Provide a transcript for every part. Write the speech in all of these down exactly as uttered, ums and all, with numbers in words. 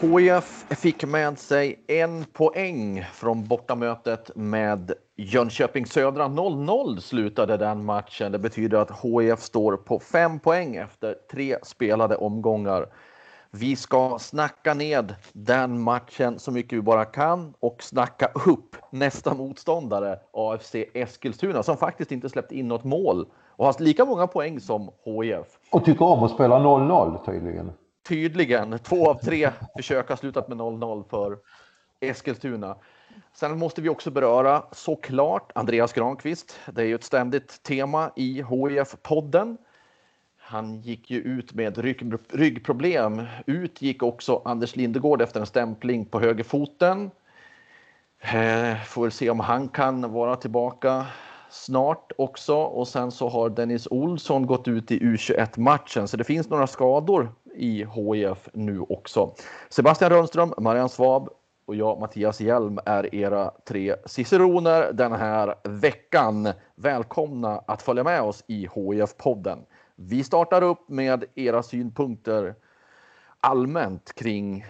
H I F fick med sig en poäng från bortamötet med Jönköpings Södra. noll noll slutade den matchen. Det betyder att H I F står på fem poäng efter tre spelade omgångar. Vi ska snacka ned den matchen så mycket vi bara kan och snacka upp nästa motståndare, A F C Eskilstuna, som faktiskt inte släppt in något mål och har lika många poäng som H I F. Och tycker om att spela noll noll tydligen. Tydligen. Två av tre försök har slutat med noll noll för Eskilstuna. Sen måste vi också beröra såklart Andreas Granqvist. Det är ju ett ständigt tema i H I F-podden. Han gick ju ut med rygg, ryggproblem. Ut gick också Anders Lindegård efter en stämpling på högerfoten. Eh, får se om han kan vara tillbaka snart också. Och sen så har Dennis Olsson gått ut i U tjugoett-matchen. Så det finns några skador i H I F nu också. Sebastian Rönnström, Marianne Svab och jag, Mattias Hjelm, är era tre ciceroner den här veckan. Välkomna att följa med oss i H I F-podden. Vi startar upp med era synpunkter allmänt kring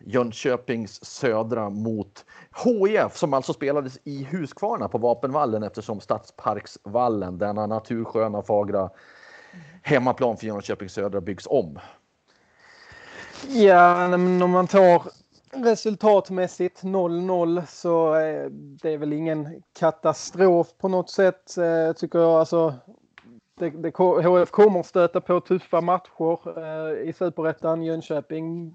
Jönköpings Södra mot H I F, som alltså spelades i Huskvarna på Vapenvallen, eftersom Stadsparksvallen, denna natursköna fagra hemmaplan för Jönköpings Södra, byggs om. Ja, men om man tar resultatmässigt noll noll så eh, det är väl ingen katastrof på något sätt. Eh, tycker jag, alltså, det, det, H F kommer stöta på tuffa matcher eh, i Superettan. Jönköping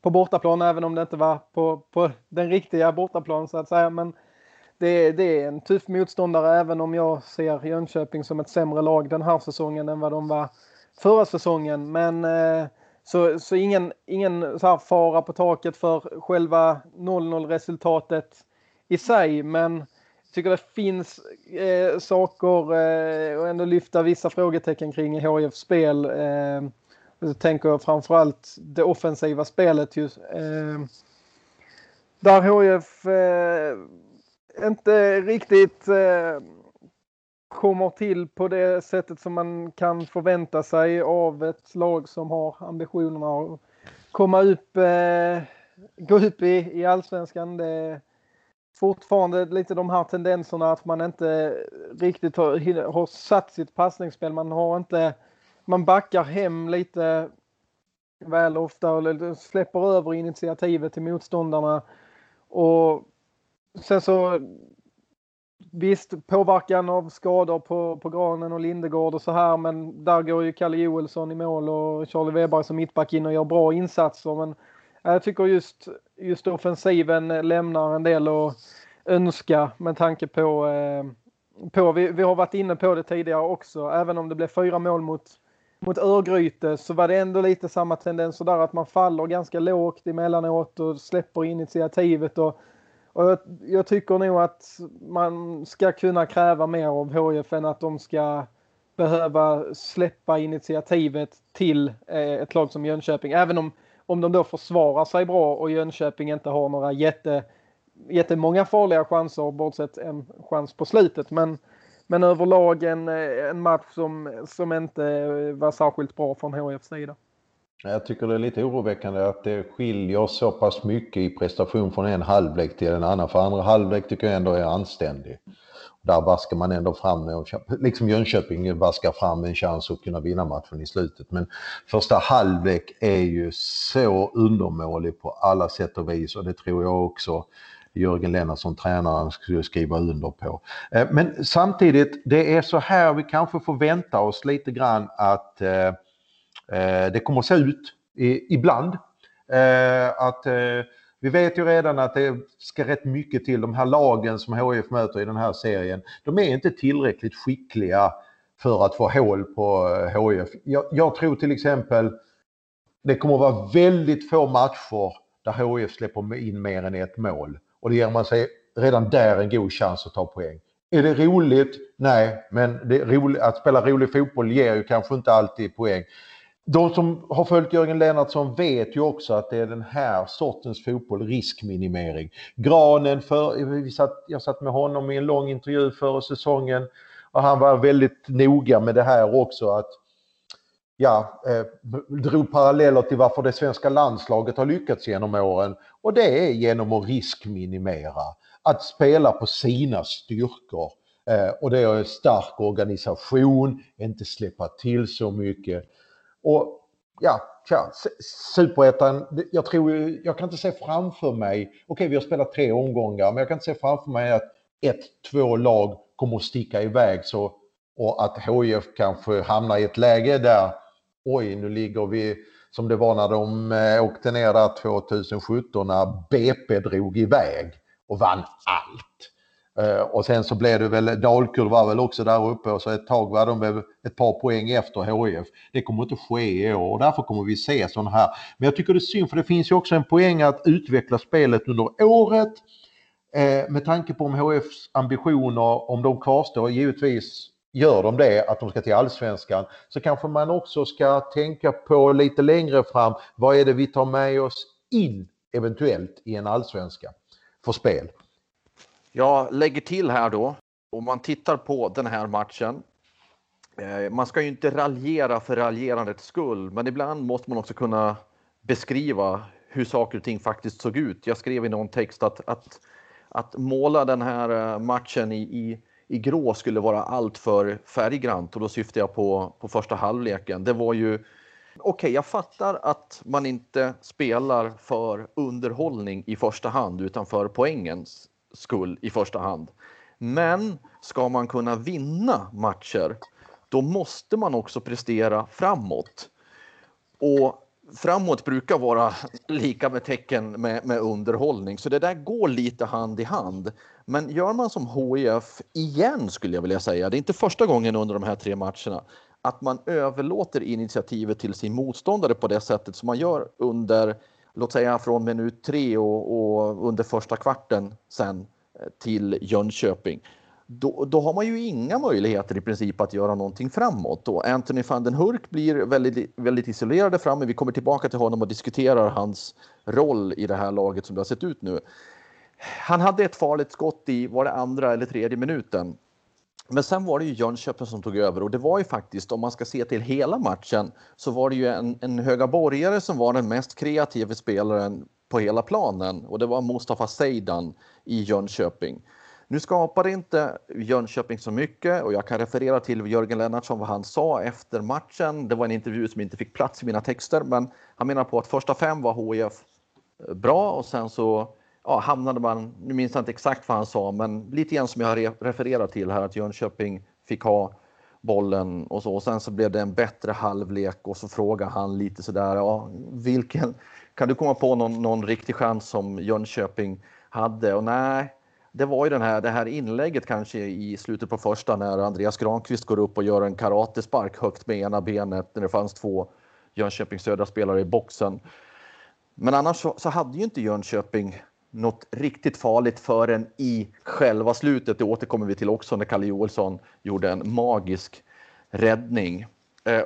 på bortaplan, även om det inte var på, på den riktiga bortaplan så att säga, men Det, det är en tuff motståndare, även om jag ser Jönköping som ett sämre lag den här säsongen än vad de var förra säsongen. Men eh, så, så ingen, ingen så här fara på taket för själva noll noll-resultatet i sig. Men jag tycker det finns eh, saker eh, och ändå lyfta vissa frågetecken kring H I F:s spel. Eh, så tänker jag framförallt det offensiva spelet. Just, eh, där H I F... Eh, inte riktigt eh, kommer till på det sättet som man kan förvänta sig av ett lag som har ambitionerna att komma upp, eh, gå upp i, i allsvenskan. Det är fortfarande lite de här tendenserna att man inte riktigt har, har satt sitt passningsspel. Man har inte, man backar hem lite väl ofta och släpper över initiativet till motståndarna. Och sen så visst påverkan av skador på, på Granen och Lindegård och så här, men där går ju Kalle Johansson i mål och Charlie Weber som mittback in och gör bra insatser, men jag tycker just, just offensiven lämnar en del att önska med tanke på, eh, på vi, vi har varit inne på det tidigare också, även om det blev fyra mål mot, mot Örgryte så var det ändå lite samma tendens där att man faller ganska lågt emellanåt och släpper initiativet. Och Och jag, jag tycker nog att man ska kunna kräva mer av H I F än att de ska behöva släppa initiativet till eh, ett lag som Jönköping. Även om, om de då försvarar sig bra och Jönköping inte har några jätte, jättemånga farliga chanser, bortsett en chans på slutet. Men, men överlag en, en match som, som inte var särskilt bra från H I F:s sida. Jag tycker det är lite oroväckande att det skiljer så pass mycket i prestation från en halvlek till en annan. För andra halvlek tycker jag ändå är anständig. Där vaskar man ändå fram, och liksom Jönköping vaskar fram en chans att kunna vinna matchen i slutet. Men första halvlek är ju så undermålig på alla sätt och vis, och det tror jag också Jörgen Lennartsson, tränaren, skulle skriva under på. Men samtidigt, det är så här vi kanske får vänta oss lite grann att det kommer att se ut ibland. Eh, att, eh, vi vet ju redan att det ska rätt mycket till de här lagen som H I F möter i den här serien. De är inte tillräckligt skickliga för att få hål på H I F. Jag, jag tror till exempel det kommer att vara väldigt få matcher där H I F släpper in mer än ett mål. Och det ger man sig redan där en god chans att ta poäng. Är det roligt? Nej, men det är roligt, att spela rolig fotboll ger ju kanske inte alltid poäng. De som har följt Jörgen Lennartsson vet ju också att det är den här sortens fotboll, riskminimering. Granen, för, vi satt, jag satt med honom i en lång intervju före säsongen och han var väldigt noga med det här också, att ja, eh, drog paralleller till varför det svenska landslaget har lyckats genom åren, och det är genom att riskminimera, att spela på sina styrkor, eh, och det är en stark organisation, inte släppa till så mycket. Och ja, tja, superettan, jag tror ju, jag kan inte se framför mig, okej okay, vi har spelat tre omgångar, men jag kan inte se framför mig att ett, två lag kommer att sticka iväg så, och att H I F kanske hamnar i ett läge där, oj nu ligger vi, som det var när de eh, åkte ner där tjugosjutton när B P drog iväg och vann allt. Eh, och sen så blev det väl, Dalkurd var väl också där uppe, och så ett tag var de ett par poäng efter H I F. Det kommer inte ske i år, och därför kommer vi se sådana här. Men jag tycker det är synd, för det finns ju också en poäng att utveckla spelet under året. Eh, med tanke på om H I Fs ambitioner, om de kvarstår, givetvis gör de det, att de ska till allsvenskan, så kanske man också ska tänka på lite längre fram, vad är det vi tar med oss in eventuellt i en allsvenska för spel. Jag lägger till här då, om man tittar på den här matchen, eh, man ska ju inte raljera för raljerandets skull, men ibland måste man också kunna beskriva hur saker och ting faktiskt såg ut. Jag skrev i någon text att, att, att måla den här matchen i, i I grå skulle vara allt för färggrant, och då syftar jag på, på första halvleken. Det var ju, okej okay, jag fattar att man inte spelar för underhållning i första hand utan för poängens skull i första hand. Men ska man kunna vinna matcher, då måste man också prestera framåt. Och framåt brukar vara lika med tecken med, med underhållning, så det där går lite hand i hand. Men gör man som H I F igen, skulle jag vilja säga, det är inte första gången under de här tre matcherna, att man överlåter initiativet till sin motståndare på det sättet som man gör under, låt säga från minut tre och, och under första kvarten sen till Jönköping. Då, då har man ju inga möjligheter i princip att göra någonting framåt. Och Anthony van den Hurk blir väldigt, väldigt isolerade framme. Vi kommer tillbaka till honom och diskuterar hans roll i det här laget som det har sett ut nu. Han hade ett farligt skott i, var det andra eller tredje minuten. Men sen var det ju Jönköping som tog över. Och det var ju faktiskt, om man ska se till hela matchen, så var det ju en, en högaborgare som var den mest kreativa spelaren på hela planen. Och det var Mustafa Seidan i Jönköping. Nu skapade inte Jönköping så mycket, och jag kan referera till Jörgen Lennartsson vad han sa efter matchen. Det var en intervju som inte fick plats i mina texter, men han menar på att första fem var H I F bra, och sen så ja, hamnade man, nu minns jag inte exakt vad han sa, men lite grann som jag har refererat till här, att Jönköping fick ha bollen och så, och sen så blev det en bättre halvlek, och så frågar han lite sådär, ja, vilken, kan du komma på någon, någon riktig chans som Jönköping hade? Och nej, det var ju den här, det här inlägget kanske i slutet på första när Andreas Granqvist går upp och gör en karatespark högt med ena benet när det fanns två Jönköpings södra spelare i boxen. Men annars så, så hade ju inte Jönköping något riktigt farligt förrän i själva slutet. Det återkommer vi till också när Kalle Johansson gjorde en magisk räddning.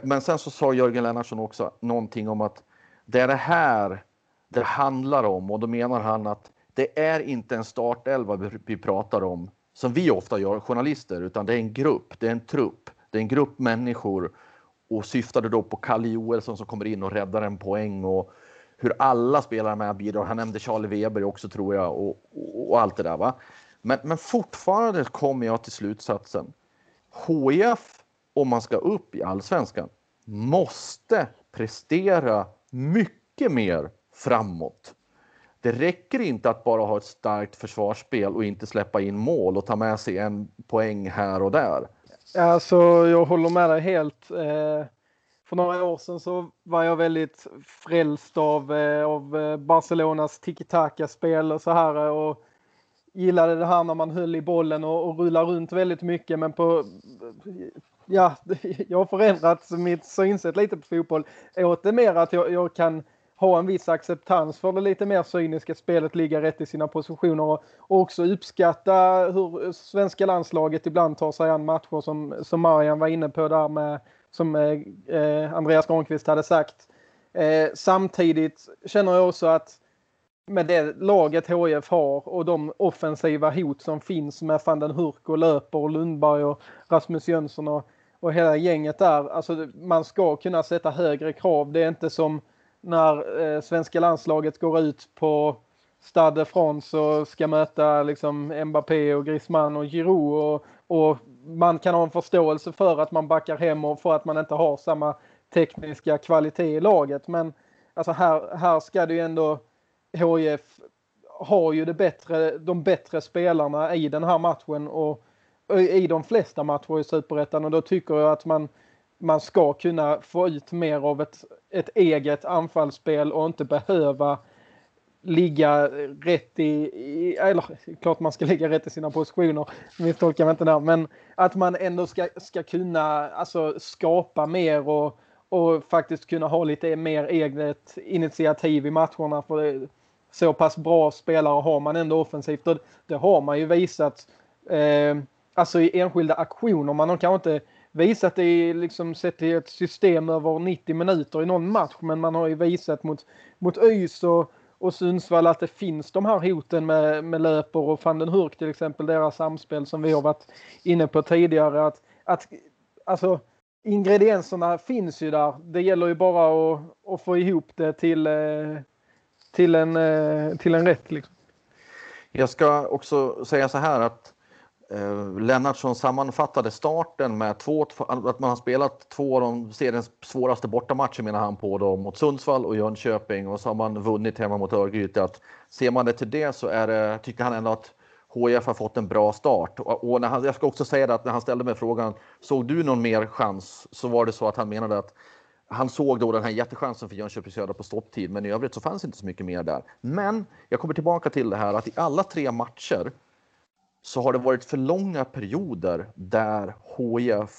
Men sen så sa Jörgen Lennartsson också någonting om att det är det här det handlar om, och då menar han att det är inte en startelva vi pratar om, som vi ofta gör, journalister, utan det är en grupp, det är en trupp, det är en grupp människor. Och syftade då på Kalle Johansson som kommer in och räddar en poäng, och hur alla spelare med bidrar. Han nämnde Charlie Weber också, tror jag, och, och, och allt det där, va? Men, men fortfarande kommer jag till slutsatsen. H I F, om man ska upp i allsvenskan, måste prestera mycket mer framåt. Det räcker inte att bara ha ett starkt försvarsspel och inte släppa in mål och ta med sig en poäng här och där. Alltså, jag håller med dig helt. Eh, för några år sedan så var jag väldigt frälst av, av Barcelonas tiki-taka-spel och så här, och gillade det här när man höll i bollen och, och rullar runt väldigt mycket. Men på, ja, jag har förändrat mitt synsätt lite på fotboll. Åt det mer att jag, jag kan ha en viss acceptans för det lite mer cyniska spelet, ligga rätt i sina positioner och, och också uppskatta hur svenska landslaget ibland tar sig an matcher som, som Marian var inne på där med, som eh, Andreas Granqvist hade sagt. Eh, samtidigt känner jag också att med det laget H I F har och de offensiva hot som finns med van den Hurk och Löper och Lundberg och Rasmus Jönsson och, och hela gänget där, alltså man ska kunna sätta högre krav. Det är inte som när eh, svenska landslaget går ut på Stade France och ska möta liksom Mbappé och Griezmann och Giroud och, och man kan ha en förståelse för att man backar hem och för att man inte har samma tekniska kvalitet i laget. Men alltså här, här ska det ju ändå, H I F har ju det bättre, de bättre spelarna i den här matchen och, och i de flesta matcher i Superettan, och då tycker jag att man man ska kunna få ut mer av ett, ett eget anfallsspel och inte behöva ligga rätt i, i eller klart man ska ligga rätt i sina positioner, misstolkar man inte där, men att man ändå ska, ska kunna alltså skapa mer och, och faktiskt kunna ha lite mer eget initiativ i matcherna, för det, så pass bra spelare har man ändå offensivt, och det har man ju visat eh, alltså i enskilda aktioner. Man kan inte visat att det är liksom sett i ett system över nittio minuter i någon match, men man har ju visat mot, mot ÖIS och, och Sundsvall att det finns de här hoten med, med Löper och van den Hurk till exempel, deras samspel som vi har varit inne på tidigare, att, att alltså ingredienserna finns ju där, det gäller ju bara att, att få ihop det till, till, en, till en rätt liksom. Jag ska också säga så här att Uh, Lennartsson sammanfattade starten med två, att man har spelat två av de seriens svåraste bortamatcher, menar han på då, mot Sundsvall och Jönköping, och så har man vunnit hemma mot Örgryte. Att ser man det till det så är det, tycker han ändå att H I F har fått en bra start. Och, och när han, jag ska också säga det att när han ställde mig frågan, såg du någon mer chans, så var det så att han menade att han såg då den här jättechansen för Jönköpings Södra på stopptid, men i övrigt så fanns inte så mycket mer där. Men jag kommer tillbaka till det här att i alla tre matcher så har det varit för långa perioder där H I F,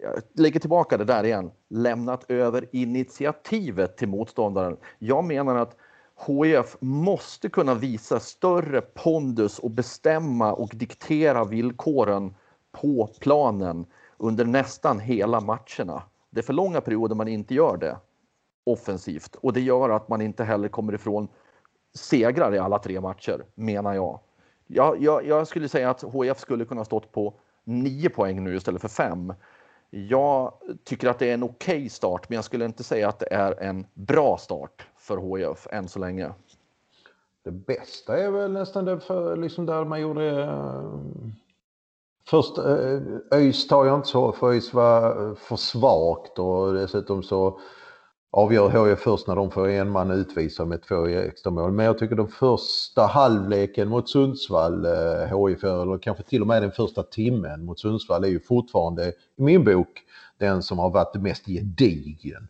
jag lägger tillbaka det där igen, lämnat över initiativet till motståndaren. Jag menar att H I F måste kunna visa större pondus och bestämma och diktera villkoren på planen under nästan hela matcherna. Det är för långa perioder man inte gör det offensivt, och det gör att man inte heller kommer ifrån segrar i alla tre matcher, menar jag. Jag, jag, jag skulle säga att H I F skulle kunna ha stått på nio poäng nu istället för fem. Jag tycker att det är en okej start, men jag skulle inte säga att det är en bra start för H I F än så länge. Det bästa är väl nästan det för, liksom där man gjorde... Först ÖIS tar jag inte så, för ÖIS var för svagt, och dessutom så avgör H I F först när de får en man utvisa med två extra mål. Men jag tycker den första halvleken mot Sundsvall, H I F, eller kanske till och med den första timmen mot Sundsvall, är ju fortfarande i min bok den som har varit mest gedigen.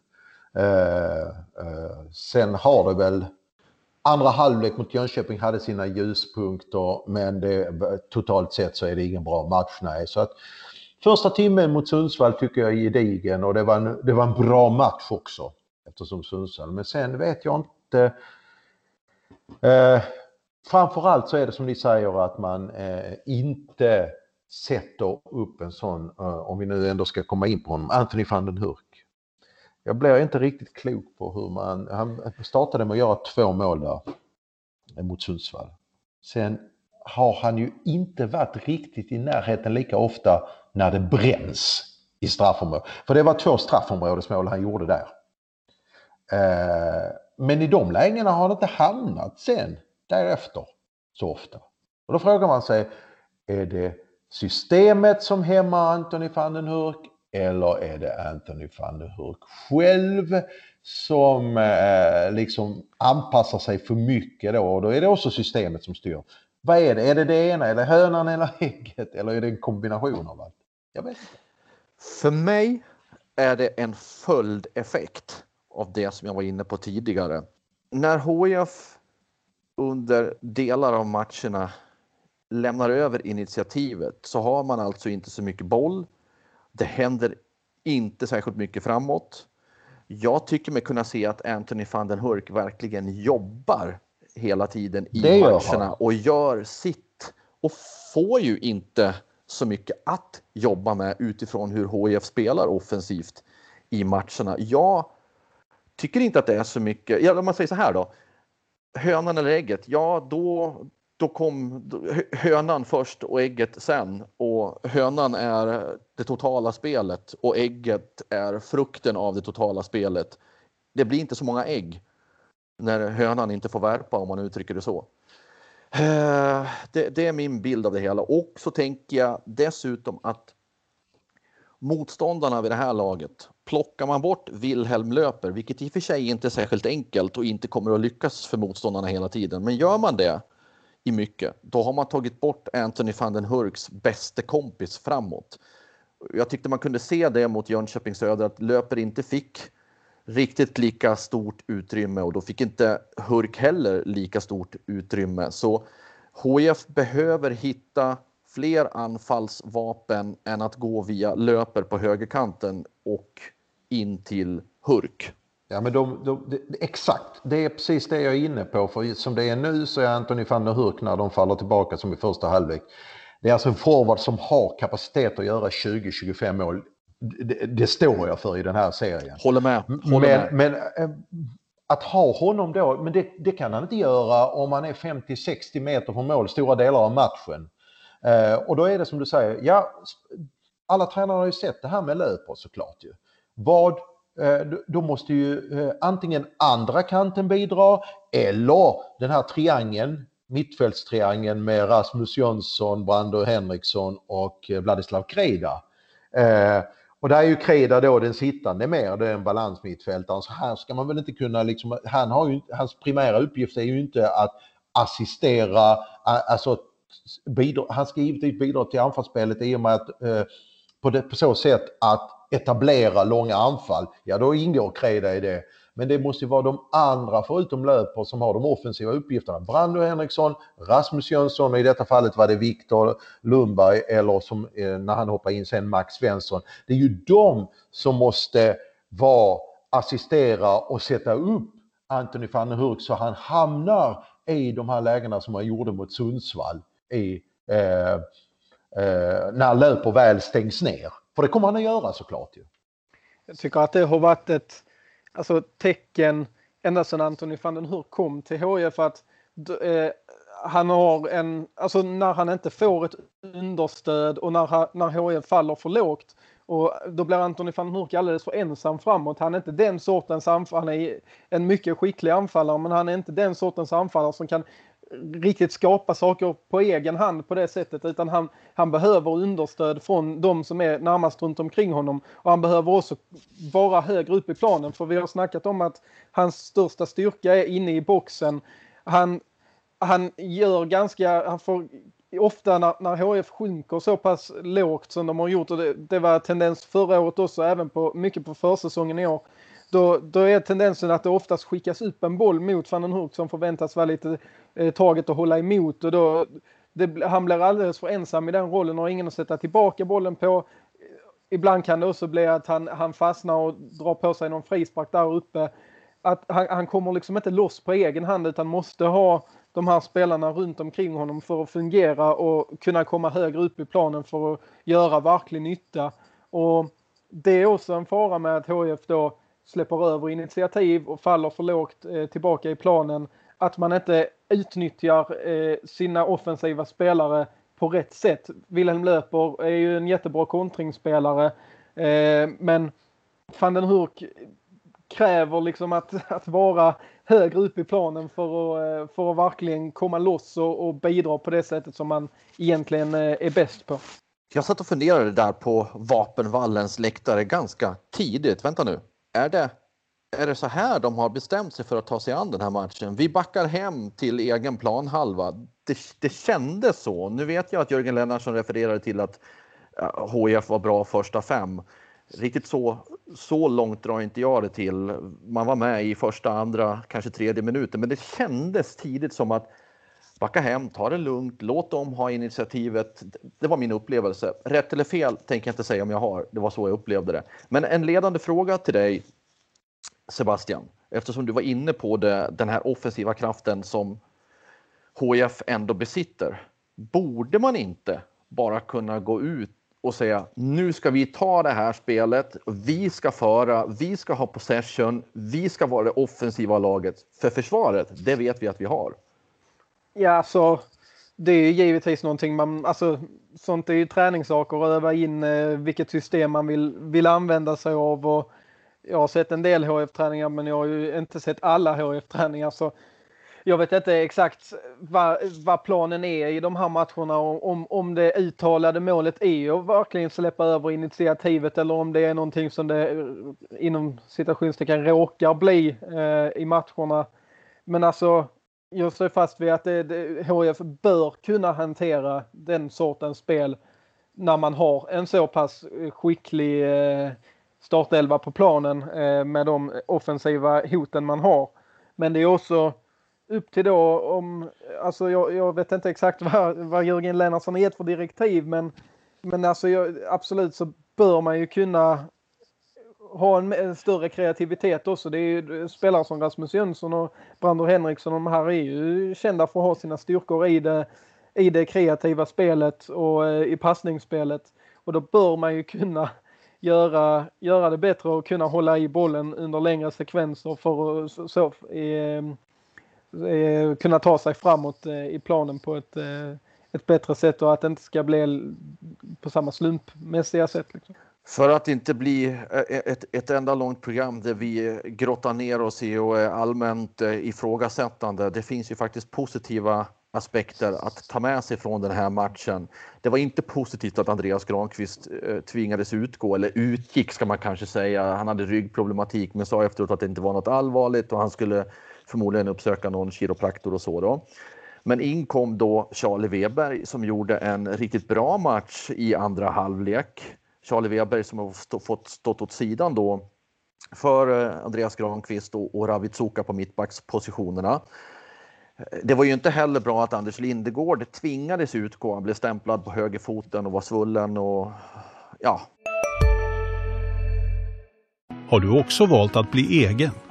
Eh, eh, sen har det väl andra halvlek mot Jönköping hade sina ljuspunkter, men det, totalt sett så är det ingen bra match. Nej, så att första timmen mot Sundsvall tycker jag är gedigen, och det var en, det var en bra match också, eftersom Sundsvall. Men sen vet jag inte. Eh, framförallt så är det som ni säger att man eh, inte sätter upp en sån, eh, om vi nu ändå ska komma in på honom, Anthony van den Hurk. Jag blev inte riktigt klok på hur man, han startade med att göra två mål där mot Sundsvall. Sen har han ju inte varit riktigt i närheten lika ofta när det bränns i straffområdet. För det var två straffområdesmål han gjorde där. Men i de lägena har han inte hamnat sen därefter så ofta. Och då frågar man sig, är det systemet som hämmar Anthony van den Hurk, eller är det Anthony van den Hurk själv som eh, liksom anpassar sig för mycket då? Och då är det också systemet som styr. Vad är det? Är det det ena, eller hönan eller ägget, eller är det en kombination av allt? Jag vet inte. För mig är det en följdeffekt av det som jag var inne på tidigare. När H I F under delar av matcherna lämnar över initiativet så har man alltså inte så mycket boll. Det händer inte särskilt mycket framåt. Jag tycker mig kunna se att Anthony van den Hurk verkligen jobbar hela tiden i det matcherna och gör sitt och får ju inte så mycket att jobba med utifrån hur H I F spelar offensivt i matcherna. Jag tycker inte att det är så mycket, ja, om man säger så här då, hönan eller ägget, ja då, då kom hönan först och ägget sen, och hönan är det totala spelet och ägget är frukten av det totala spelet. Det blir inte så många ägg när hönan inte får värpa, om man uttrycker det så. Det, det är min bild av det hela. Och så tänker jag dessutom att motståndarna vid det här laget, plockar man bort Wilhelm Löper, vilket i och för sig inte är särskilt enkelt och inte kommer att lyckas för motståndarna hela tiden, men gör man det i mycket, då har man tagit bort Anthony van den Hurks bästa kompis framåt. Jag tyckte man kunde se det mot Jönköpings Södra, att Löper inte fick riktigt lika stort utrymme, och då fick inte Hurk heller lika stort utrymme. Så H F behöver hitta fler anfallsvapen än att gå via Löper på högerkanten och in till Hurk. Ja, men de, de, de, exakt, det är precis det jag är inne på. För som det är nu så är Anthony van den Hurk, när de faller tillbaka som i första halvlek, det är alltså en forward som har kapacitet att göra tjugo till tjugofem mål. Det, det står jag för i den här serien. Håller med. Håller men, med. men att ha honom då, men det, det kan han inte göra om man är femtio till sextio meter från mål stora delar av matchen. Eh, och då är det som du säger, ja, alla tränare har ju sett det här med Löper såklart ju. Vad, eh, då måste ju eh, antingen andra kanten bidra, eller den här triangeln, mittfältstriangeln med Rasmus Jönsson, Brandur Hendriksson och eh, Vladislav Kreida. Eh, Och där är ju Kreida då den sittande mer, det är en balansmittfältare. Så här ska man väl inte kunna liksom, han har ju, hans primära uppgift är ju inte att assistera, alltså bidra, han ska givetvis bidra till anfallsspelet i och med att eh, på, det, på så sätt att etablera långa anfall, ja då ingår Kreida i det. Men det måste ju vara de andra förutom Löper som har de offensiva uppgifterna. Brandur Henriksson, Rasmus Jönsson, och i detta fallet var det Viktor Lundberg, eller som när han hoppar in sen Max Svensson. Det är ju de som måste vara, assistera och sätta upp Anthony van den Hurk så han hamnar i de här lägena som han gjorde mot Sundsvall i, eh, eh, när Löper väl stängs ner. För det kommer han att göra såklart ju. Jag tycker att det har varit ett Alltså tecken ända sedan Anthony van den Hurk kom till H I F, för att eh, han har en, alltså när han inte får ett understöd och när, när H I F faller för lågt, och då blir Anthony van den Hurk alldeles för ensam framåt. Han är inte den sortens anfallare, han är en mycket skicklig anfallare, men han är inte den sortens anfallare som kan riktigt skapa saker på egen hand på det sättet, utan han, han behöver understöd från de som är närmast runt omkring honom, och han behöver också vara högre upp i planen, för vi har snackat om att hans största styrka är inne i boxen. Han, han gör ganska, han får ofta när, när H F sjunker så pass lågt som de har gjort, och det, det var tendens förra året också, även på, mycket på försäsongen i år, Då, då är tendensen att det oftast skickas upp en boll mot van den Hurk som förväntas vara lite eh, taget att hålla emot. Och då, det, han blir alldeles för ensam i den rollen och har ingen att sätta tillbaka bollen på. Ibland kan det också bli att han, han fastnar och drar på sig någon frispark där uppe. Att han, han kommer liksom inte loss på egen hand, utan måste ha de här spelarna runt omkring honom för att fungera och kunna komma högre upp i planen för att göra verklig nytta. Och det är också en fara med att H F då släpper över initiativ och faller för lågt eh, tillbaka i planen, att man inte utnyttjar eh, sina offensiva spelare på rätt sätt. Wilhelm Löper är ju en jättebra kontringsspelare, eh, men van den Hurk kräver liksom att, att vara högre upp i planen för att, för att verkligen komma loss och, och bidra på det sättet som man egentligen eh, är bäst på. Jag satt och funderade där på Vapenvallens läktare ganska tidigt. Vänta nu. Är det, är det så här de har bestämt sig för att ta sig an den här matchen? Vi backar hem till egen planhalva. Det, det kändes så. Nu vet jag att Jörgen Lennartsson refererade till att H I F var bra första fem. riktigt så, så långt drar inte jag det till. Man var med i första, andra, kanske tredje minuten. Men det kändes tidigt som att backa hem, ta det lugnt, låt dem ha initiativet. Det var min upplevelse. Rätt eller fel tänker jag inte säga om jag har. Det var så jag upplevde det. Men en ledande fråga till dig, Sebastian. Eftersom du var inne på det, den här offensiva kraften som H I F ändå besitter. Borde man inte bara kunna gå ut och säga, nu ska vi ta det här spelet, vi ska föra, vi ska ha possession, vi ska vara det offensiva laget för försvaret, det vet vi att vi har. Ja, så det är ju givetvis någonting man, alltså sånt är ju träningssaker att öva in eh, vilket system man vill, vill använda sig av, och jag har sett en del H F-träningar men jag har ju inte sett alla H F-träningar, så jag vet inte exakt vad, vad planen är i de här matcherna, om, om det uttalade målet är att verkligen släppa över initiativet eller om det är någonting som det inom citationstecken råkar bli eh, i matcherna. Men alltså, jag står fast vid att det, det, H F bör kunna hantera den sortens spel när man har en så pass skicklig eh, startelva på planen eh, med de offensiva hoten man har. Men det är också upp till då om, alltså jag, jag vet inte exakt vad, vad Jörgen Lennartsson har gett för direktiv, men, men alltså jag, absolut så bör man ju kunna ha en, en större kreativitet också. Det är ju spelare som Rasmus Jönsson och Brandur Hendriksson, de här är ju kända för att ha sina styrkor i det, i det kreativa spelet och i passningsspelet, och då bör man ju kunna göra, göra det bättre och kunna hålla i bollen under längre sekvenser för att så, så, i, kunna ta sig framåt i planen på ett, ett bättre sätt, och att det inte ska bli på samma slumpmässiga sätt. Liksom. För att inte bli ett, ett enda långt program där vi grottar ner oss i och är allmänt ifrågasättande. Det finns ju faktiskt positiva aspekter att ta med sig från den här matchen. Det var inte positivt att Andreas Granqvist tvingades utgå, eller utgick ska man kanske säga. Han hade ryggproblematik men sa efteråt att det inte var något allvarligt och han skulle förmodligen uppsöka någon kiropraktor och så då. Men in kom då Charlie Weber som gjorde en riktigt bra match i andra halvlek. Charlie Weber som har stå, fått stått åt sidan då för Andreas Granqvist och, och Ravid Zoka på mittbackspositionerna. Det var ju inte heller bra att Anders Lindegård tvingades utgå. Han blev stämplad på högerfoten och var svullen och ja. Har du också valt att bli egen?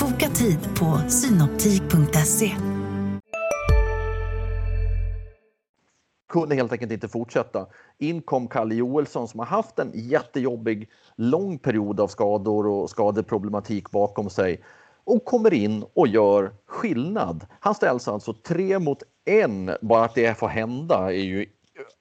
Boka tid på synoptik punkt se. Kunde helt enkelt inte fortsätta. In kom Kalle Johansson som har haft en jättejobbig lång period av skador och skadeproblematik bakom sig. Och kommer in och gör skillnad. Han ställs alltså tre mot en. Bara att det får hända är ju,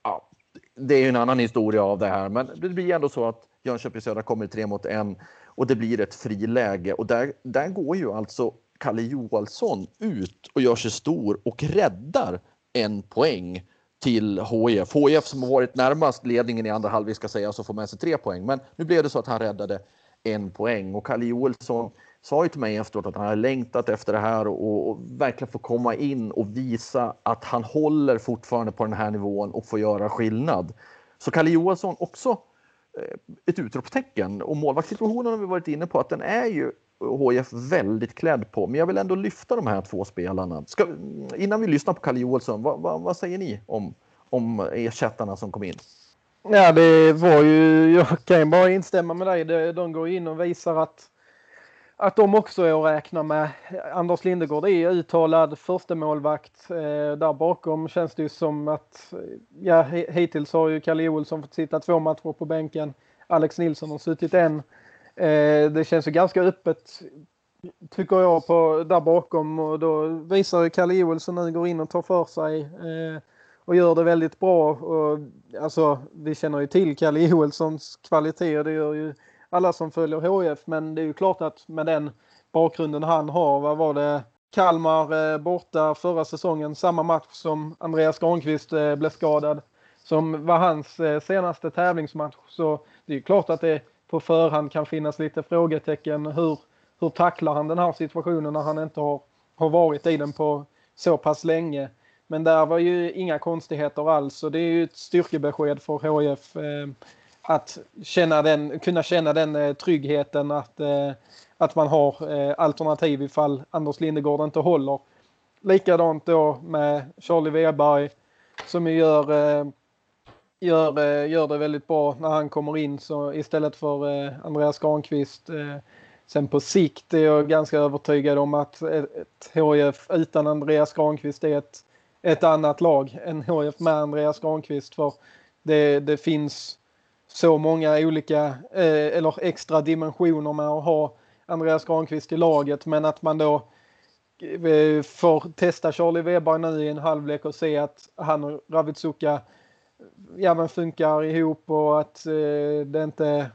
ja, det är ju en annan historia av det här. Men det blir ändå så att Jönköpings Södra kommer tre mot en. Och det blir ett friläge och där, där går ju alltså Kalle Johansson ut och gör sig stor och räddar en poäng till H I F. H I F som har varit närmast ledningen i andra halvlek ska säga, så får med sig tre poäng. Men nu blev det så att han räddade en poäng. Och Kalle Johansson sa ju till mig efteråt att han har längtat efter det här och, och verkligen får komma in och visa att han håller fortfarande på den här nivån och får göra skillnad. Så Kalle Johansson också ett utropstecken, och målvaktssituationen har vi varit inne på att den är ju H F väldigt klädd på, men jag vill ändå lyfta de här två spelarna. Ska, innan vi lyssnar på Kalle Johansson, vad, vad, vad säger ni om, om ersättarna som kom in? Ja, det var ju, jag kan bara instämma med dig, de går in och visar att, att de också är att räkna med. Anders Lindegård är uttalad första målvakt. Eh, där bakom känns det ju som att, ja, hittills har ju Kalle Olsson fått sitta två matcher på bänken. Alex Nilsson har suttit en. Eh, det känns ju ganska öppet, tycker jag, på där bakom. Och då visar Kalle Olsson nu, går in och tar för sig eh, och gör det väldigt bra. Och, alltså, vi känner ju till Kalle Olssons kvalitet, det gör ju alla som följer H I F, men det är ju klart att med den bakgrunden han har, vad var det, Kalmar borta förra säsongen, samma match som Andreas Granqvist blev skadad, som var hans senaste tävlingsmatch, så det är ju klart att det på förhand kan finnas lite frågetecken. Hur, hur tacklar han den här situationen när han inte har, har varit i den på så pass länge? Men där var ju inga konstigheter alls, och det är ju ett styrkebesked för H I F eh, att känna den, kunna känna den eh, tryggheten att, eh, att man har eh, alternativ ifall Anders Lindegård inte håller. Likadant då med Charlie Weber som gör... Eh, Gör, gör det väldigt bra när han kommer in, så istället för eh, Andreas Granqvist. Eh, sen på sikt är jag ganska övertygad om att ett H I F utan Andreas Granqvist är ett, ett annat lag än H I F med Andreas Granqvist, för det, det finns så många olika eh, eller extra dimensioner med att ha Andreas Granqvist i laget, men att man då eh, får testa Charlie Weber nu i en halvlek och se att han och Ravid Zoka ja, men funkar ihop, och att eh, det inte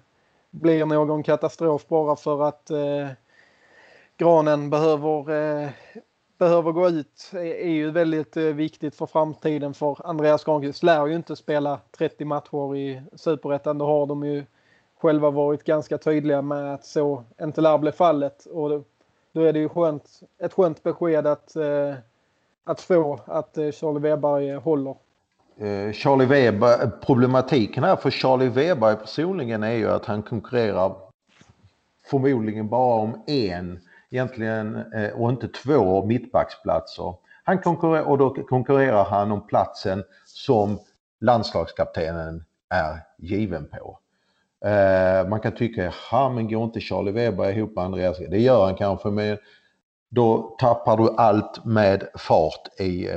blir någon katastrof bara för att eh, Granen behöver, eh, behöver gå ut, är, är ju väldigt eh, viktigt för framtiden, för Andreas Granqvist lär ju inte spela trettio matcher i Superettan. Då har de ju själva varit ganska tydliga med att så inte lär bli fallet, och då, då är det ju skönt, ett skönt besked att, eh, att få att eh, Charlie Weber håller. Charlie Weber, problematiken här för Charlie Weber personligen är ju att han konkurrerar förmodligen bara om en egentligen och inte två mittbacksplatser. Han konkurrerar, och då konkurrerar han om platsen som landslagskaptenen är given på. Man kan tycka, ja men går inte Charlie Weber ihop med Andreas? Det gör han kanske, men då tappar du allt med fart i. Eh,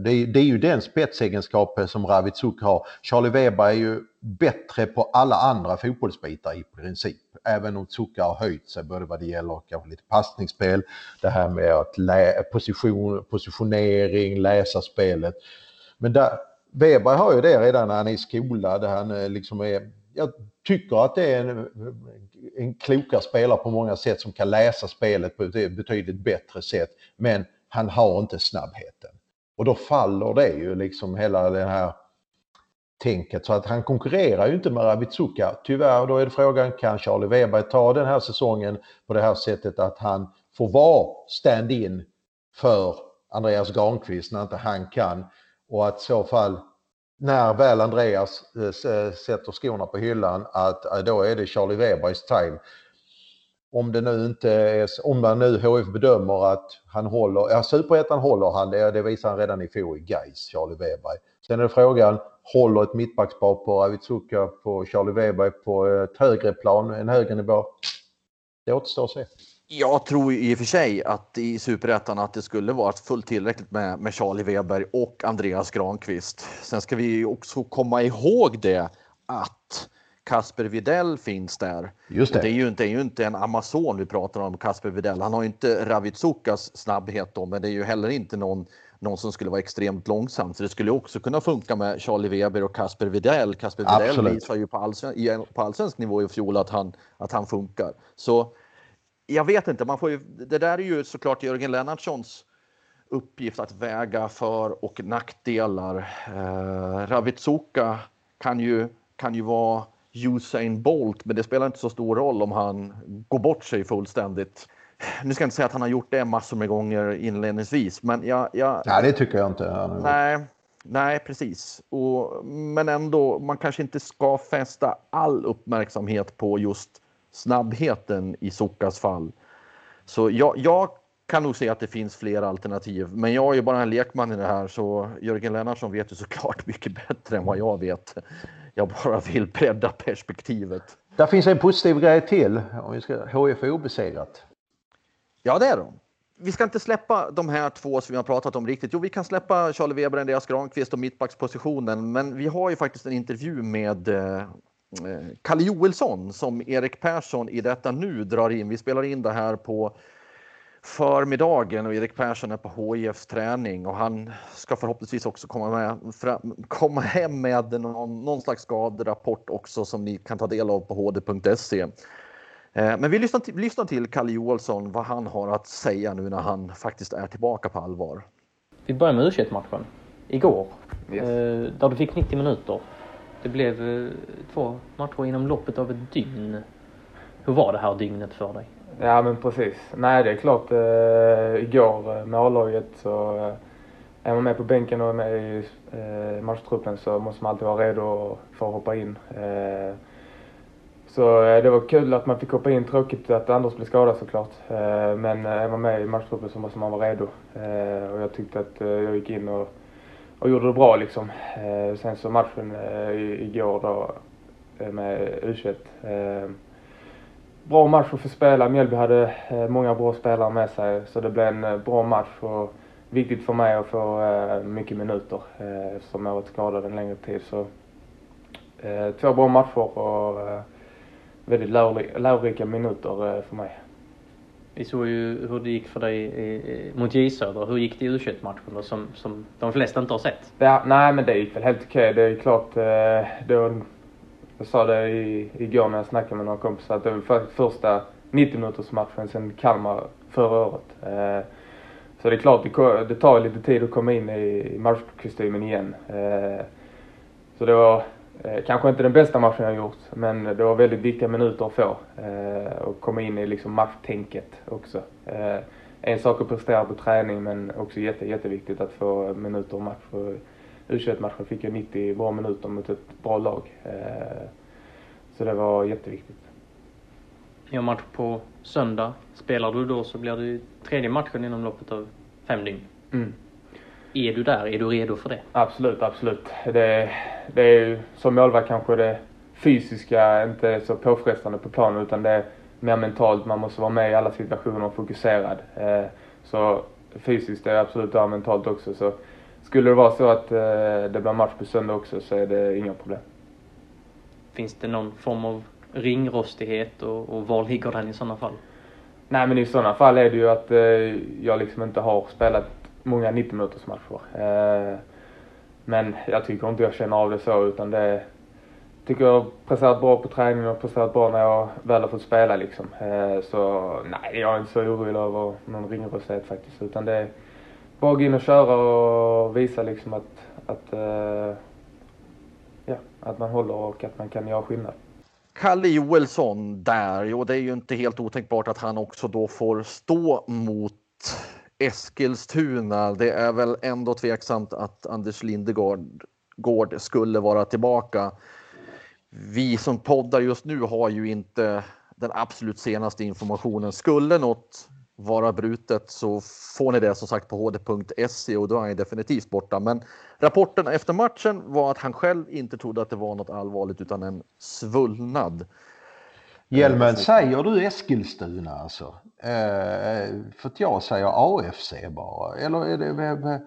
det, är, det är ju den spetsegenskapen som Ravid Zoka har. Charlie Weber är ju bättre på alla andra fotbollsbitar i princip. Även om Zoka har höjt sig, både vad det gäller kanske lite passningsspel, det här med att lä- position, positionering, läsa spelet. Men där, Weber har ju det redan när han är i skola, där han liksom är... Jag tycker att det är en, en kloka spelare på många sätt som kan läsa spelet på ett betydligt bättre sätt. Men han har inte snabbheten. Och då faller det ju liksom hela den här tänket. Så att han konkurrerar ju inte med Ravid Zoka. Tyvärr, då är det frågan, kan Charlie Weber ta den här säsongen på det här sättet att han får vara stand-in för Andreas Granqvist när inte han kan. Och att i så fall... När väl Andreas sätter skorna på hyllan, att då är det Charlie Webers time. Om det nu inte är, om man nu H F bedömer att han håller, ja, Superettan håller han, det, det visar han redan i fjol i Gajs, Charlie Weber. Sen är frågan, håller ett mittbackspar på Ravid Zoka på Charlie Weber på ett högre plan, en högre nivå? Det återstår att se. Jag tror i och för sig att i Superettan att det skulle vara fullt tillräckligt med, med Charlie Weber och Andreas Granqvist. Sen ska vi också komma ihåg det att Kasper Videll finns där. Just det. Det är ju inte, är ju inte en Amazon vi pratar om, Kasper Videll. Han har ju inte Ravid Zokas snabbhet då, men det är ju heller inte någon, någon som skulle vara extremt långsam. Så det skulle också kunna funka med Charlie Weber och Kasper Videll. Kasper Videll Absolut. Visar ju på, allsven, på allsvensk nivå i fjol att han, att han funkar. Så... Jag vet inte, man får ju, det där är ju såklart Jörgen Lennartssons uppgift att väga för- och nackdelar. Eh, Ravid Zoka kan ju, kan ju vara Usain Bolt, men det spelar inte så stor roll om han går bort sig fullständigt. Nu ska jag inte säga att han har gjort det massor med gånger inledningsvis, men jag... jag nej, det tycker jag inte. Nej, nej precis. Och, men ändå, man kanske inte ska fästa all uppmärksamhet på just... snabbheten i Zokas fall. Så jag, jag kan nog se att det finns fler alternativ. Men jag är ju bara en lekman i det här. Så Jörgen Lennartsson vet ju såklart mycket bättre än vad jag vet. Jag bara vill bredda perspektivet. Där finns en positiv grej till. Om vi ska H F obesegrat. Ja, det är de. Vi ska inte släppa de här två som vi har pratat om riktigt. Jo, vi kan släppa Charlie Weber, Andreas Granqvist och mittbackspositionen. Men vi har ju faktiskt en intervju med... Eh, Kalle Johansson som Erik Persson i detta nu drar in. Vi spelar in det här på förmiddagen och Erik Persson är på H I F:s träning och han ska förhoppningsvis också komma, med, fram, komma hem med någon, någon slags skaderapport också som ni kan ta del av på h d punkt s e. Men vi lyssnar till, lyssnar till Kalle Johansson, vad han har att säga nu när han faktiskt är tillbaka på allvar. Vi börjar med U tjugoett-matchen igår, yes. Där du fick nittio minuter. Det blev två matcher inom loppet av ett dygn. Hur var det här dygnet för dig? Ja, men precis. Nej, det är klart. Eh, igår med A-laget så eh, är man med på bänken och är med i eh, matchtruppen så måste man alltid vara redo för att hoppa in. Eh, så eh, det var kul att man fick hoppa in. Tråkigt att Anders blev skadad såklart. Eh, men är man med i matchtruppen så måste man vara redo. Eh, och jag tyckte att eh, jag gick in och, och gjorde det bra liksom. Eh, sen så matchen eh, igår då med U tjugoett. Eh, Bra match för spelare. Mjölby hade många bra spelare med sig så det blev en bra match och viktigt för mig att få mycket minuter eftersom jag varit skadad en längre tid. Så, två bra matcher och väldigt lärorika minuter för mig. Vi såg ju hur det gick för dig mot Jönköpings Södra. Hur gick det i U tjugoett-matchen som, som de flesta inte har sett? Ja, nej, men det gick väl helt okej. Det är klart... Det var, jag sa det i, igår när jag snackade med några kompisar att det var första nittio-minutersmatchen sedan Kalmar förra året. Eh, så det är klart, det, det tar lite tid att komma in i, i matchkostymen igen. Eh, så det var eh, kanske inte den bästa matchen jag gjort, men det var väldigt viktiga minuter att få. Eh, och komma in i liksom matchtänket också. Eh, en sak att prestera på träning, men också jätte, jätteviktigt att få minuter och match. För, U tjugoett-matchen fick jag nittio bra minuter mot ett bra lag. Så det var jätteviktigt. Jag match på söndag. Spelar du då så blir det tredje matchen inom loppet av fem dygn. Mm. Är du där? Är du redo för det? Absolut, absolut. Det, det är ju som målvakt kanske det fysiska inte så påfrestande på planen utan det är mer mentalt. Man måste vara med i alla situationer och fokuserad. Så fysiskt är det absolut och mentalt också så skulle det vara så att eh, det blir match på söndag också så är det inga problem. Finns det någon form av ringrostighet och, och var ligger den i sådana fall? Nej, men i sådana fall är det ju att eh, jag liksom inte har spelat många nittio-minutersmatcher. Eh, men jag tycker inte jag känner av det så utan det tycker jag har presterat bra på träningen och presterat bra när jag väl har fått spela liksom. Eh, så nej, jag är inte så orolig över någon ringrostighet faktiskt utan det bara gå in och köra och visa liksom att, att, uh, ja, att man håller och att man kan göra skillnad. Kalle Joelsson där, och det är ju inte helt otänkbart att han också då får stå mot Eskilstuna. Det är väl ändå tveksamt att Anders Lindegård Gård skulle vara tillbaka. Vi som poddar just nu har ju inte den absolut senaste informationen. Skulle något vara brutet så får ni det som sagt på h d punkt s e och då är han definitivt borta. Men rapporten efter matchen var att han själv inte trodde att det var något allvarligt utan en svullnad. Hjelmen, säger du Eskilstuna alltså? Eh, för att jag säger A F C bara. Eller är det...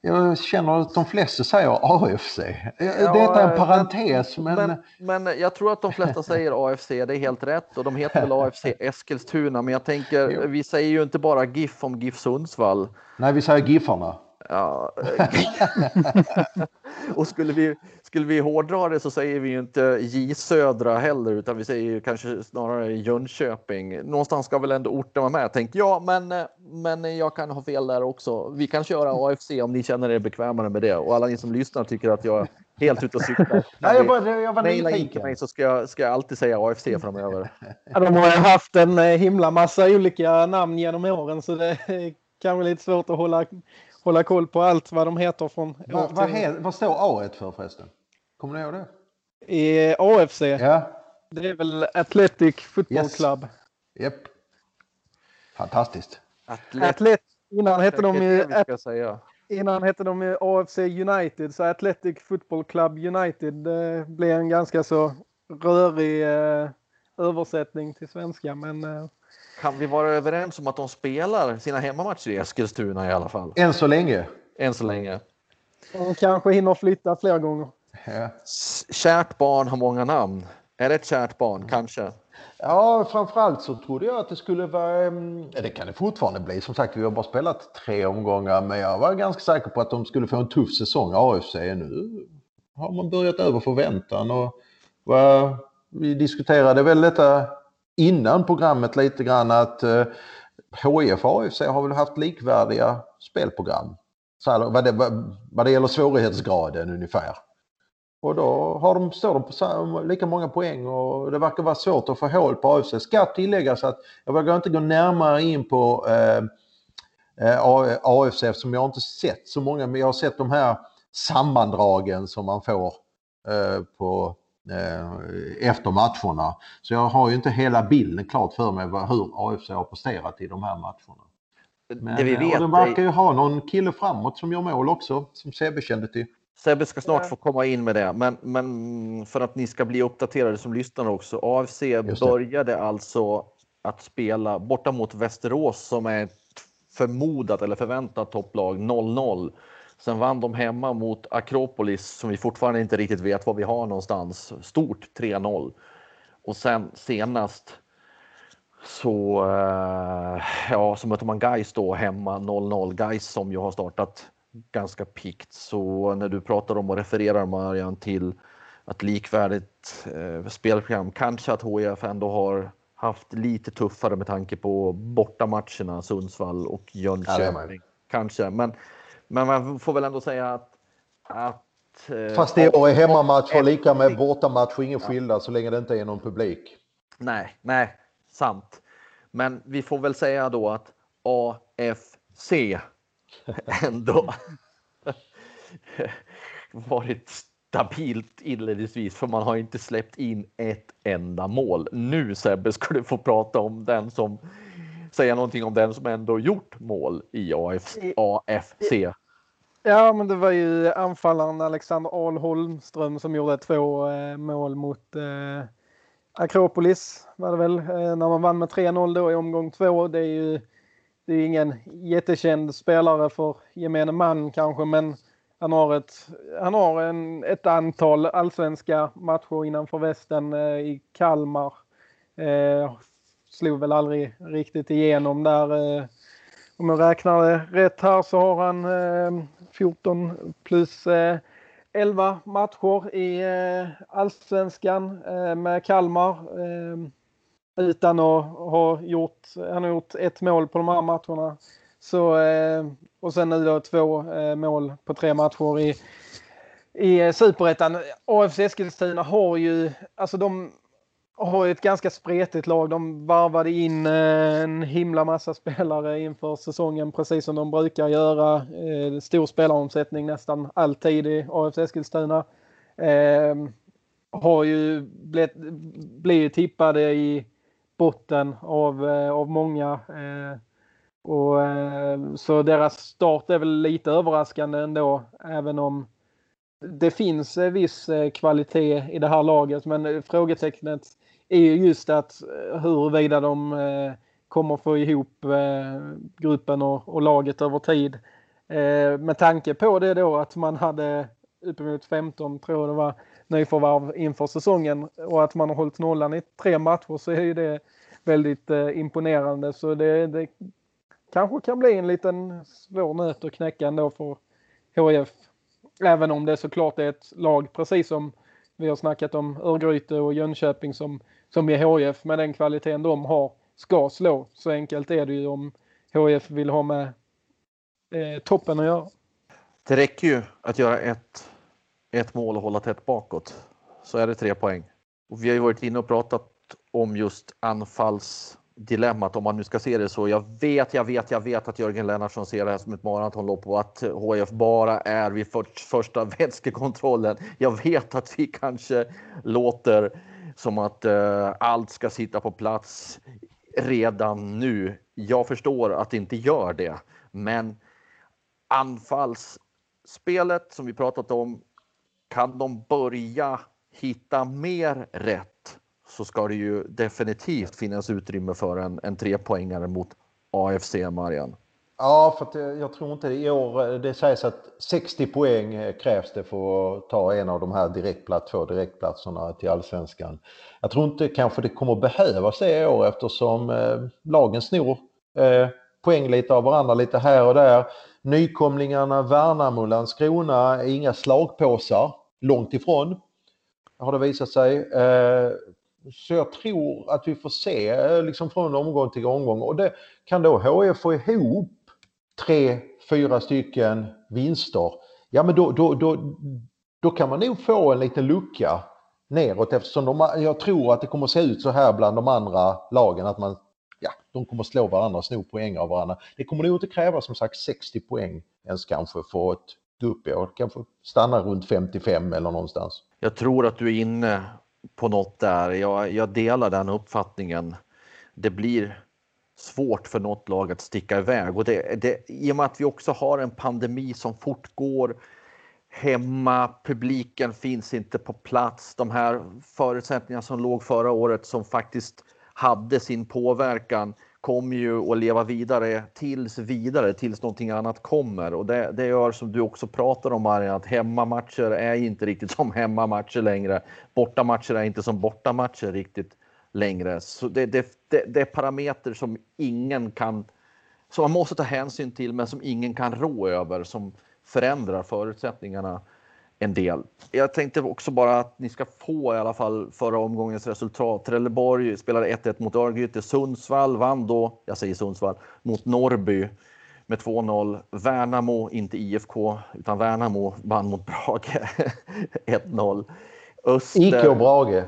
Jag känner att de flesta säger A F C. Ja, det är en parentes. Men... Men, men jag tror att de flesta säger A F C, det är helt rätt. Och de heter väl A F C Eskilstuna. Men jag tänker, jo. Vi säger ju inte bara GIF om GIF Sundsvall. Nej, vi säger GIFarna. Ja. Och skulle vi, skulle vi hårdra det så säger vi ju inte J Södra heller. Utan vi säger ju kanske snarare Jönköping. Någonstans ska väl ändå orten vara med, tänkte jag. Men, men jag kan ha fel där också. Vi kan köra A F C om ni känner er bekvämare med det. Och alla ni som lyssnar tycker att jag är helt ute och cyklar. Nej, jag, bara, jag var nyfiken. Så ska jag, ska jag alltid säga A F C framöver. Ja, de har haft en himla massa olika namn genom åren. Så det kan vara lite svårt att hålla... Hålla koll på allt vad de heter från... Va, vad, he, vad står A ett för förresten? Kommer ni ihåg det? I A F C? Ja. Det är väl Athletic Football yes. Club. Japp. Yep. Fantastiskt. Atlet- Atlet- innan hette de ju... At- innan hette de ju A F C United. Så Athletic Football Club United eh, blev en ganska så rörig eh, översättning till svenska. Men... Eh, Kan vi vara överens om att de spelar sina hemmamatcher i Eskilstuna i alla fall? Än så länge. Än så länge. De kanske hinner flytta flera gånger. Ja. Kärt barn har många namn. Är det ett kärt barn? Kanske. Ja, framförallt så trodde jag att det skulle vara, det kan det fortfarande bli. Som sagt, vi har bara spelat tre omgångar, men jag var ganska säker på att de skulle få en tuff säsong. A F C nu har man börjat över förväntan, och var, vi diskuterade väl detta innan programmet lite grann, att H I F och A F C har väl haft likvärdiga spelprogram. Så här, vad, det, vad, vad det gäller svårighetsgraden ungefär. Och då har de, står de på lika många poäng, och det verkar vara svårt att få hål på A F C. Ska tilläggas att jag vågar inte gå närmare in på eh, A F C som jag inte sett så många. Men jag har sett de här sammandragen som man får eh, på, eh, efter matcherna. Så jag har ju inte hela bilden klart för mig vad, hur A F C har presterat i de här matcherna. Men det vi vet, och de verkar ju ha någon kille framåt som gör mål också, som Sebbe kände till. Sebbe ska snart få komma in med det, men, men för att ni ska bli uppdaterade som lyssnare också. A F C började alltså att spela borta mot Västerås, som är förmodat eller förväntat topplag, noll noll. Sen vann de hemma mot Akropolis, som vi fortfarande inte riktigt vet vad vi har någonstans, stort tre noll. Och sen senast så ja, så möter man Gajs då hemma noll noll. Gajs som ju har startat ganska pikt. Så när du pratar om och refererar, Marian, till att likvärdigt eh, spelprogram, kanske att H I F ändå har haft lite tuffare med tanke på bortamatcherna Sundsvall och Jönköping. Ja, kanske, men, men man får väl ändå säga att, att eh, fast det är hemmamatch och lika med bortamatch, ingen skillnad så länge det inte är någon publik. Nej, nej, sant. Men vi får väl säga då att A F C ändå varit stabilt inledningsvis, för man har inte släppt in ett enda mål. Nu, Sebbe, ska du få prata om den som säga någonting om den som ändå gjort mål i A F C. Ja, men det var ju anfallaren Alexander Ahlholmström som gjorde två eh, mål mot eh, Akropolis var det väl, eh, när man vann med tre noll då i omgång två. Det är ju Det är ingen jättekänd spelare för gemene man kanske, men han har ett, han har en, ett antal allsvenska matcher innanför västen eh, i Kalmar. Eh, slog väl aldrig riktigt igenom där. Eh, om jag räknar det rätt här så har han eh, fjorton plus eh, elva matcher i eh, allsvenskan eh, med Kalmar. Eh, Utan att ha gjort, han har gjort ett mål på de här matcherna. Så, och sen nu då två mål på tre matcher i, i Superettan. A F C Eskilstuna har ju, alltså de har ju ett ganska spretigt lag. De varvade in en himla massa spelare inför säsongen, precis som de brukar göra. Stor spelaromsättning nästan alltid i A F C Eskilstuna. Har ju blivit, blivit tippade i botten av, av många. Och så deras start är väl lite överraskande ändå, även om det finns viss kvalitet i det här laget. Men frågetecknet är ju just att huruvida de kommer få ihop gruppen och, och laget över tid. Med tanke på det då att man hade uppemot femton, tror jag det var, nyförvärv inför säsongen, och att man har hållit nollan i tre matcher, så är ju det väldigt eh, imponerande. Så det, det kanske kan bli en liten svår nöt att knäcka ändå för H I F. Även om det såklart är ett lag, precis som vi har snackat om Örgryte och Jönköping, som, som är H I F med den kvaliteten de har, ska slå. Så enkelt är det ju om H I F vill ha med eh, toppen att göra. Det räcker ju att göra ett ett mål och hålla tätt bakåt, så är det tre poäng. Och vi har ju varit inne och pratat om just anfallsdilemmat, om man nu ska se det så. Jag vet, jag vet, jag vet att Jörgen Lennartsson ser det här som ett maratonlopp, och att H I F bara är vid för, första vätskekontrollen. Jag vet att vi kanske låter som att eh, allt ska sitta på plats redan nu. Jag förstår att det inte gör det, men anfallsspelet som vi pratat om, kan de börja hitta mer rätt, så ska det ju definitivt finnas utrymme för en, en trepoängare mot A F C, Marian. Ja, för att jag tror inte det i år. Det sägs att sextio poäng krävs det för att ta en av de här direktplats, två direktplatserna till Allsvenskan. Jag tror inte kanske det kommer behövas det i år, eftersom eh, lagen snor eh, poäng lite av varandra lite här och där. Nykomlingarna Värnamo och Landskrona är inga slagpåsar, långt ifrån har det visat sig. Eh, Så jag tror att vi får se liksom från omgång till omgång. Och det kan då H I F få ihop tre, fyra stycken vinster. Ja, men då, då, då, då kan man nog få en liten lucka neråt. Eftersom de, jag tror att det kommer se ut så här bland de andra lagen. Att man, ja, de kommer slå varandra och sno poäng av varandra. Det kommer nog inte kräva som sagt sextio poäng ens kanske för att gå upp i år. Kanske stanna runt femtiofem eller någonstans. Jag tror att du är inne på något där. Jag, jag delar den uppfattningen. Det blir svårt för något lag att sticka iväg. Och det, det, i och med att vi också har en pandemi som fortgår hemma, publiken finns inte på plats. De här förutsättningarna som låg förra året som faktiskt hade sin påverkan kommer ju att leva vidare tills vidare, tills någonting annat kommer. Och det, det gör som du också pratar om, Marian, att hemmamatcher är inte riktigt som hemmamatcher längre. Bortamatcher är inte som bortamatcher riktigt längre. Så det, det, det, det är parametrar som ingen kan, som man måste ta hänsyn till men som ingen kan rå över, som förändrar förutsättningarna en del. Jag tänkte också bara att ni ska få i alla fall förra omgångens resultat. Trelleborg spelade ett ett mot Örgryte. Sundsvall vann då, jag säger Sundsvall, mot Norrby med två noll. Värnamo, inte I F K, utan Värnamo vann mot Brage ett noll. Öster... I K Brage.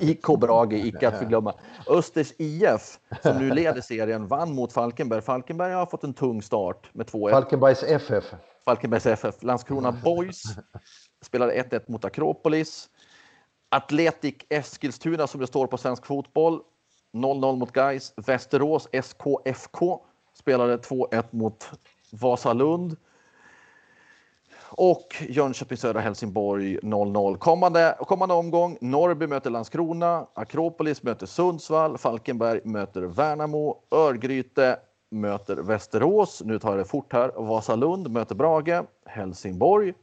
I K Brage, icke att förglömma. Östers I F, som nu leder serien, vann mot Falkenberg. Falkenberg har fått en tung start med två ett. Falkenbergs F F. Falkenbergs F F. Landskrona Boys spelade ett ett mot Akropolis. Atletic Eskilstuna, som det står på svensk fotboll, noll noll mot Gajs. Västerås S K F K spelade två ett mot Vasalund. Och Jönköpings Södra Helsingborg noll noll. Kommande, kommande omgång, Norrby möter Landskrona, Akropolis möter Sundsvall, Falkenberg möter Värnamo, Örgryte möter Västerås, nu tar jag det fort här, Vasalund möter Brage, Helsingborg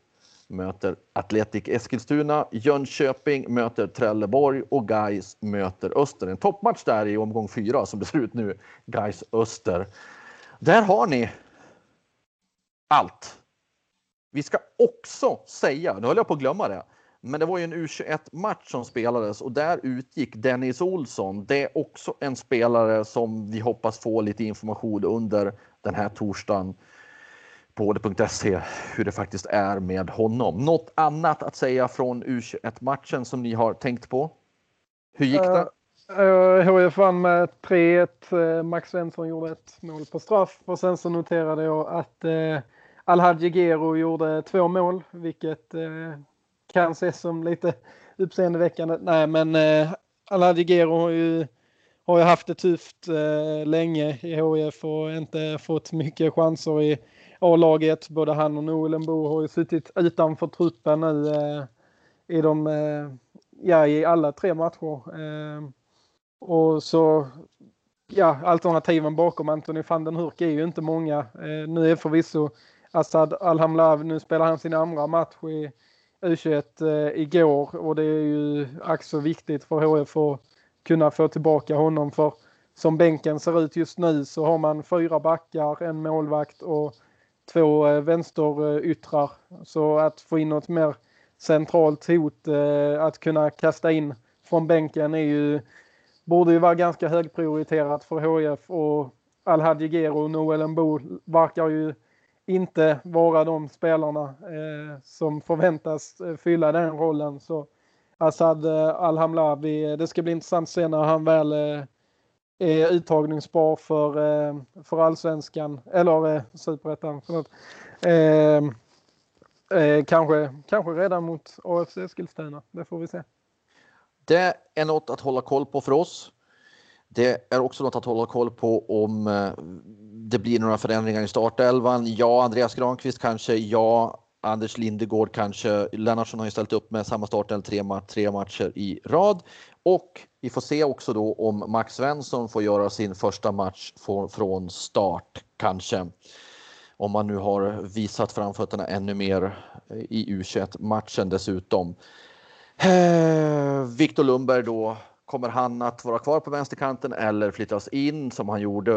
möter Atletic Eskilstuna, Jönköping möter Trelleborg och Gais möter Öster. En toppmatch där i omgång fyra som det ser ut nu, Gais Öster. Där har ni allt. Vi ska också säga, nu höll jag på att glömma det, men det var ju en U tjugoett-match som spelades och där utgick Dennis Olsson. Det är också en spelare som vi hoppas få lite information under den här torsdagen på det punkt se hur det faktiskt är med honom. Något annat att säga från U tjugoett-matchen som ni har tänkt på? Hur gick det? H F vann med tre ett. Max Svensson gjorde ett mål på straff och sen så noterade jag att eh, Alhaji Gero gjorde två mål, vilket... Eh, kan ses som lite uppseendeväckande. Nej, men eh, Alhaji Gero har ju, har ju haft det tufft eh, länge i H I F och inte fått mycket chanser i A-laget. Både han och Noelenbo har ju suttit utanför truppen nu eh, i, de, eh, ja, i alla tre matcher. Eh, och så, ja, alternativen bakom Anthony van den Hurk är ju inte många. Eh, nu är förvisso Asad Alhamlav, nu spelar han sin andra match i U tjugoett eh, igår och det är ju också viktigt för H F att kunna få tillbaka honom, för som bänken ser ut just nu så har man fyra backar, en målvakt och två eh, vänsteryttrar, så att få in något mer centralt hot eh, att kunna kasta in från bänken är ju, borde ju vara ganska högprioriterat för H F, och Alhaji Gero och Noelenbo verkar ju inte vara de spelarna eh, som förväntas eh, fylla den rollen. Så Asad eh, Alhamlavi, det ska bli intressant senare han väl eh, är uttagningsbar för, eh, för allsvenskan, eller eh, superettan, förlåt. Eh, eh, kanske, kanske redan mot A F C Eskilstuna, det får vi se. Det är något att hålla koll på för oss. Det är också något att hålla koll på om det blir några förändringar i startelvan. Ja, Andreas Granqvist kanske. Ja, Anders Lindegård kanske. Lennartsson har ju ställt upp med samma startelv tre, ma- tre matcher i rad. Och vi får se också då om Max Svensson får göra sin första match från start kanske. Om man nu har visat framfötterna ännu mer i U tjugoett-matchen dessutom. Viktor Lundberg då, kommer han att vara kvar på vänsterkanten eller flyttas in som han gjorde,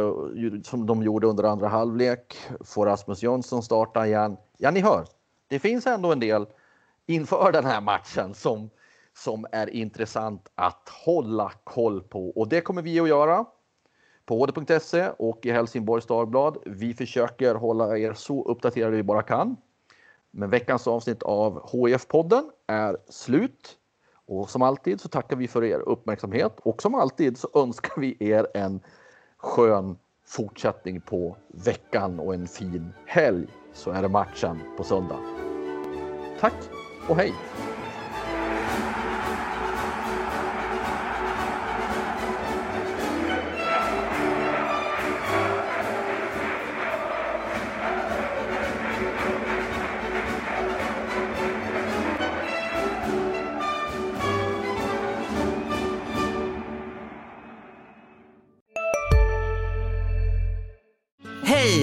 som de gjorde under andra halvlek? Får Rasmus Jönsson starta igen? Ja, ni hör. Det finns ändå en del inför den här matchen som, som är intressant att hålla koll på. Och det kommer vi att göra på h d punkt se och i Helsingborgs Dagblad. Vi försöker hålla er så uppdaterade vi bara kan. Men veckans avsnitt av H I F-podden är slut. Och som alltid så tackar vi för er uppmärksamhet. Och som alltid så önskar vi er en skön fortsättning på veckan och en fin helg. Så är det matchen på söndag. Tack och hej!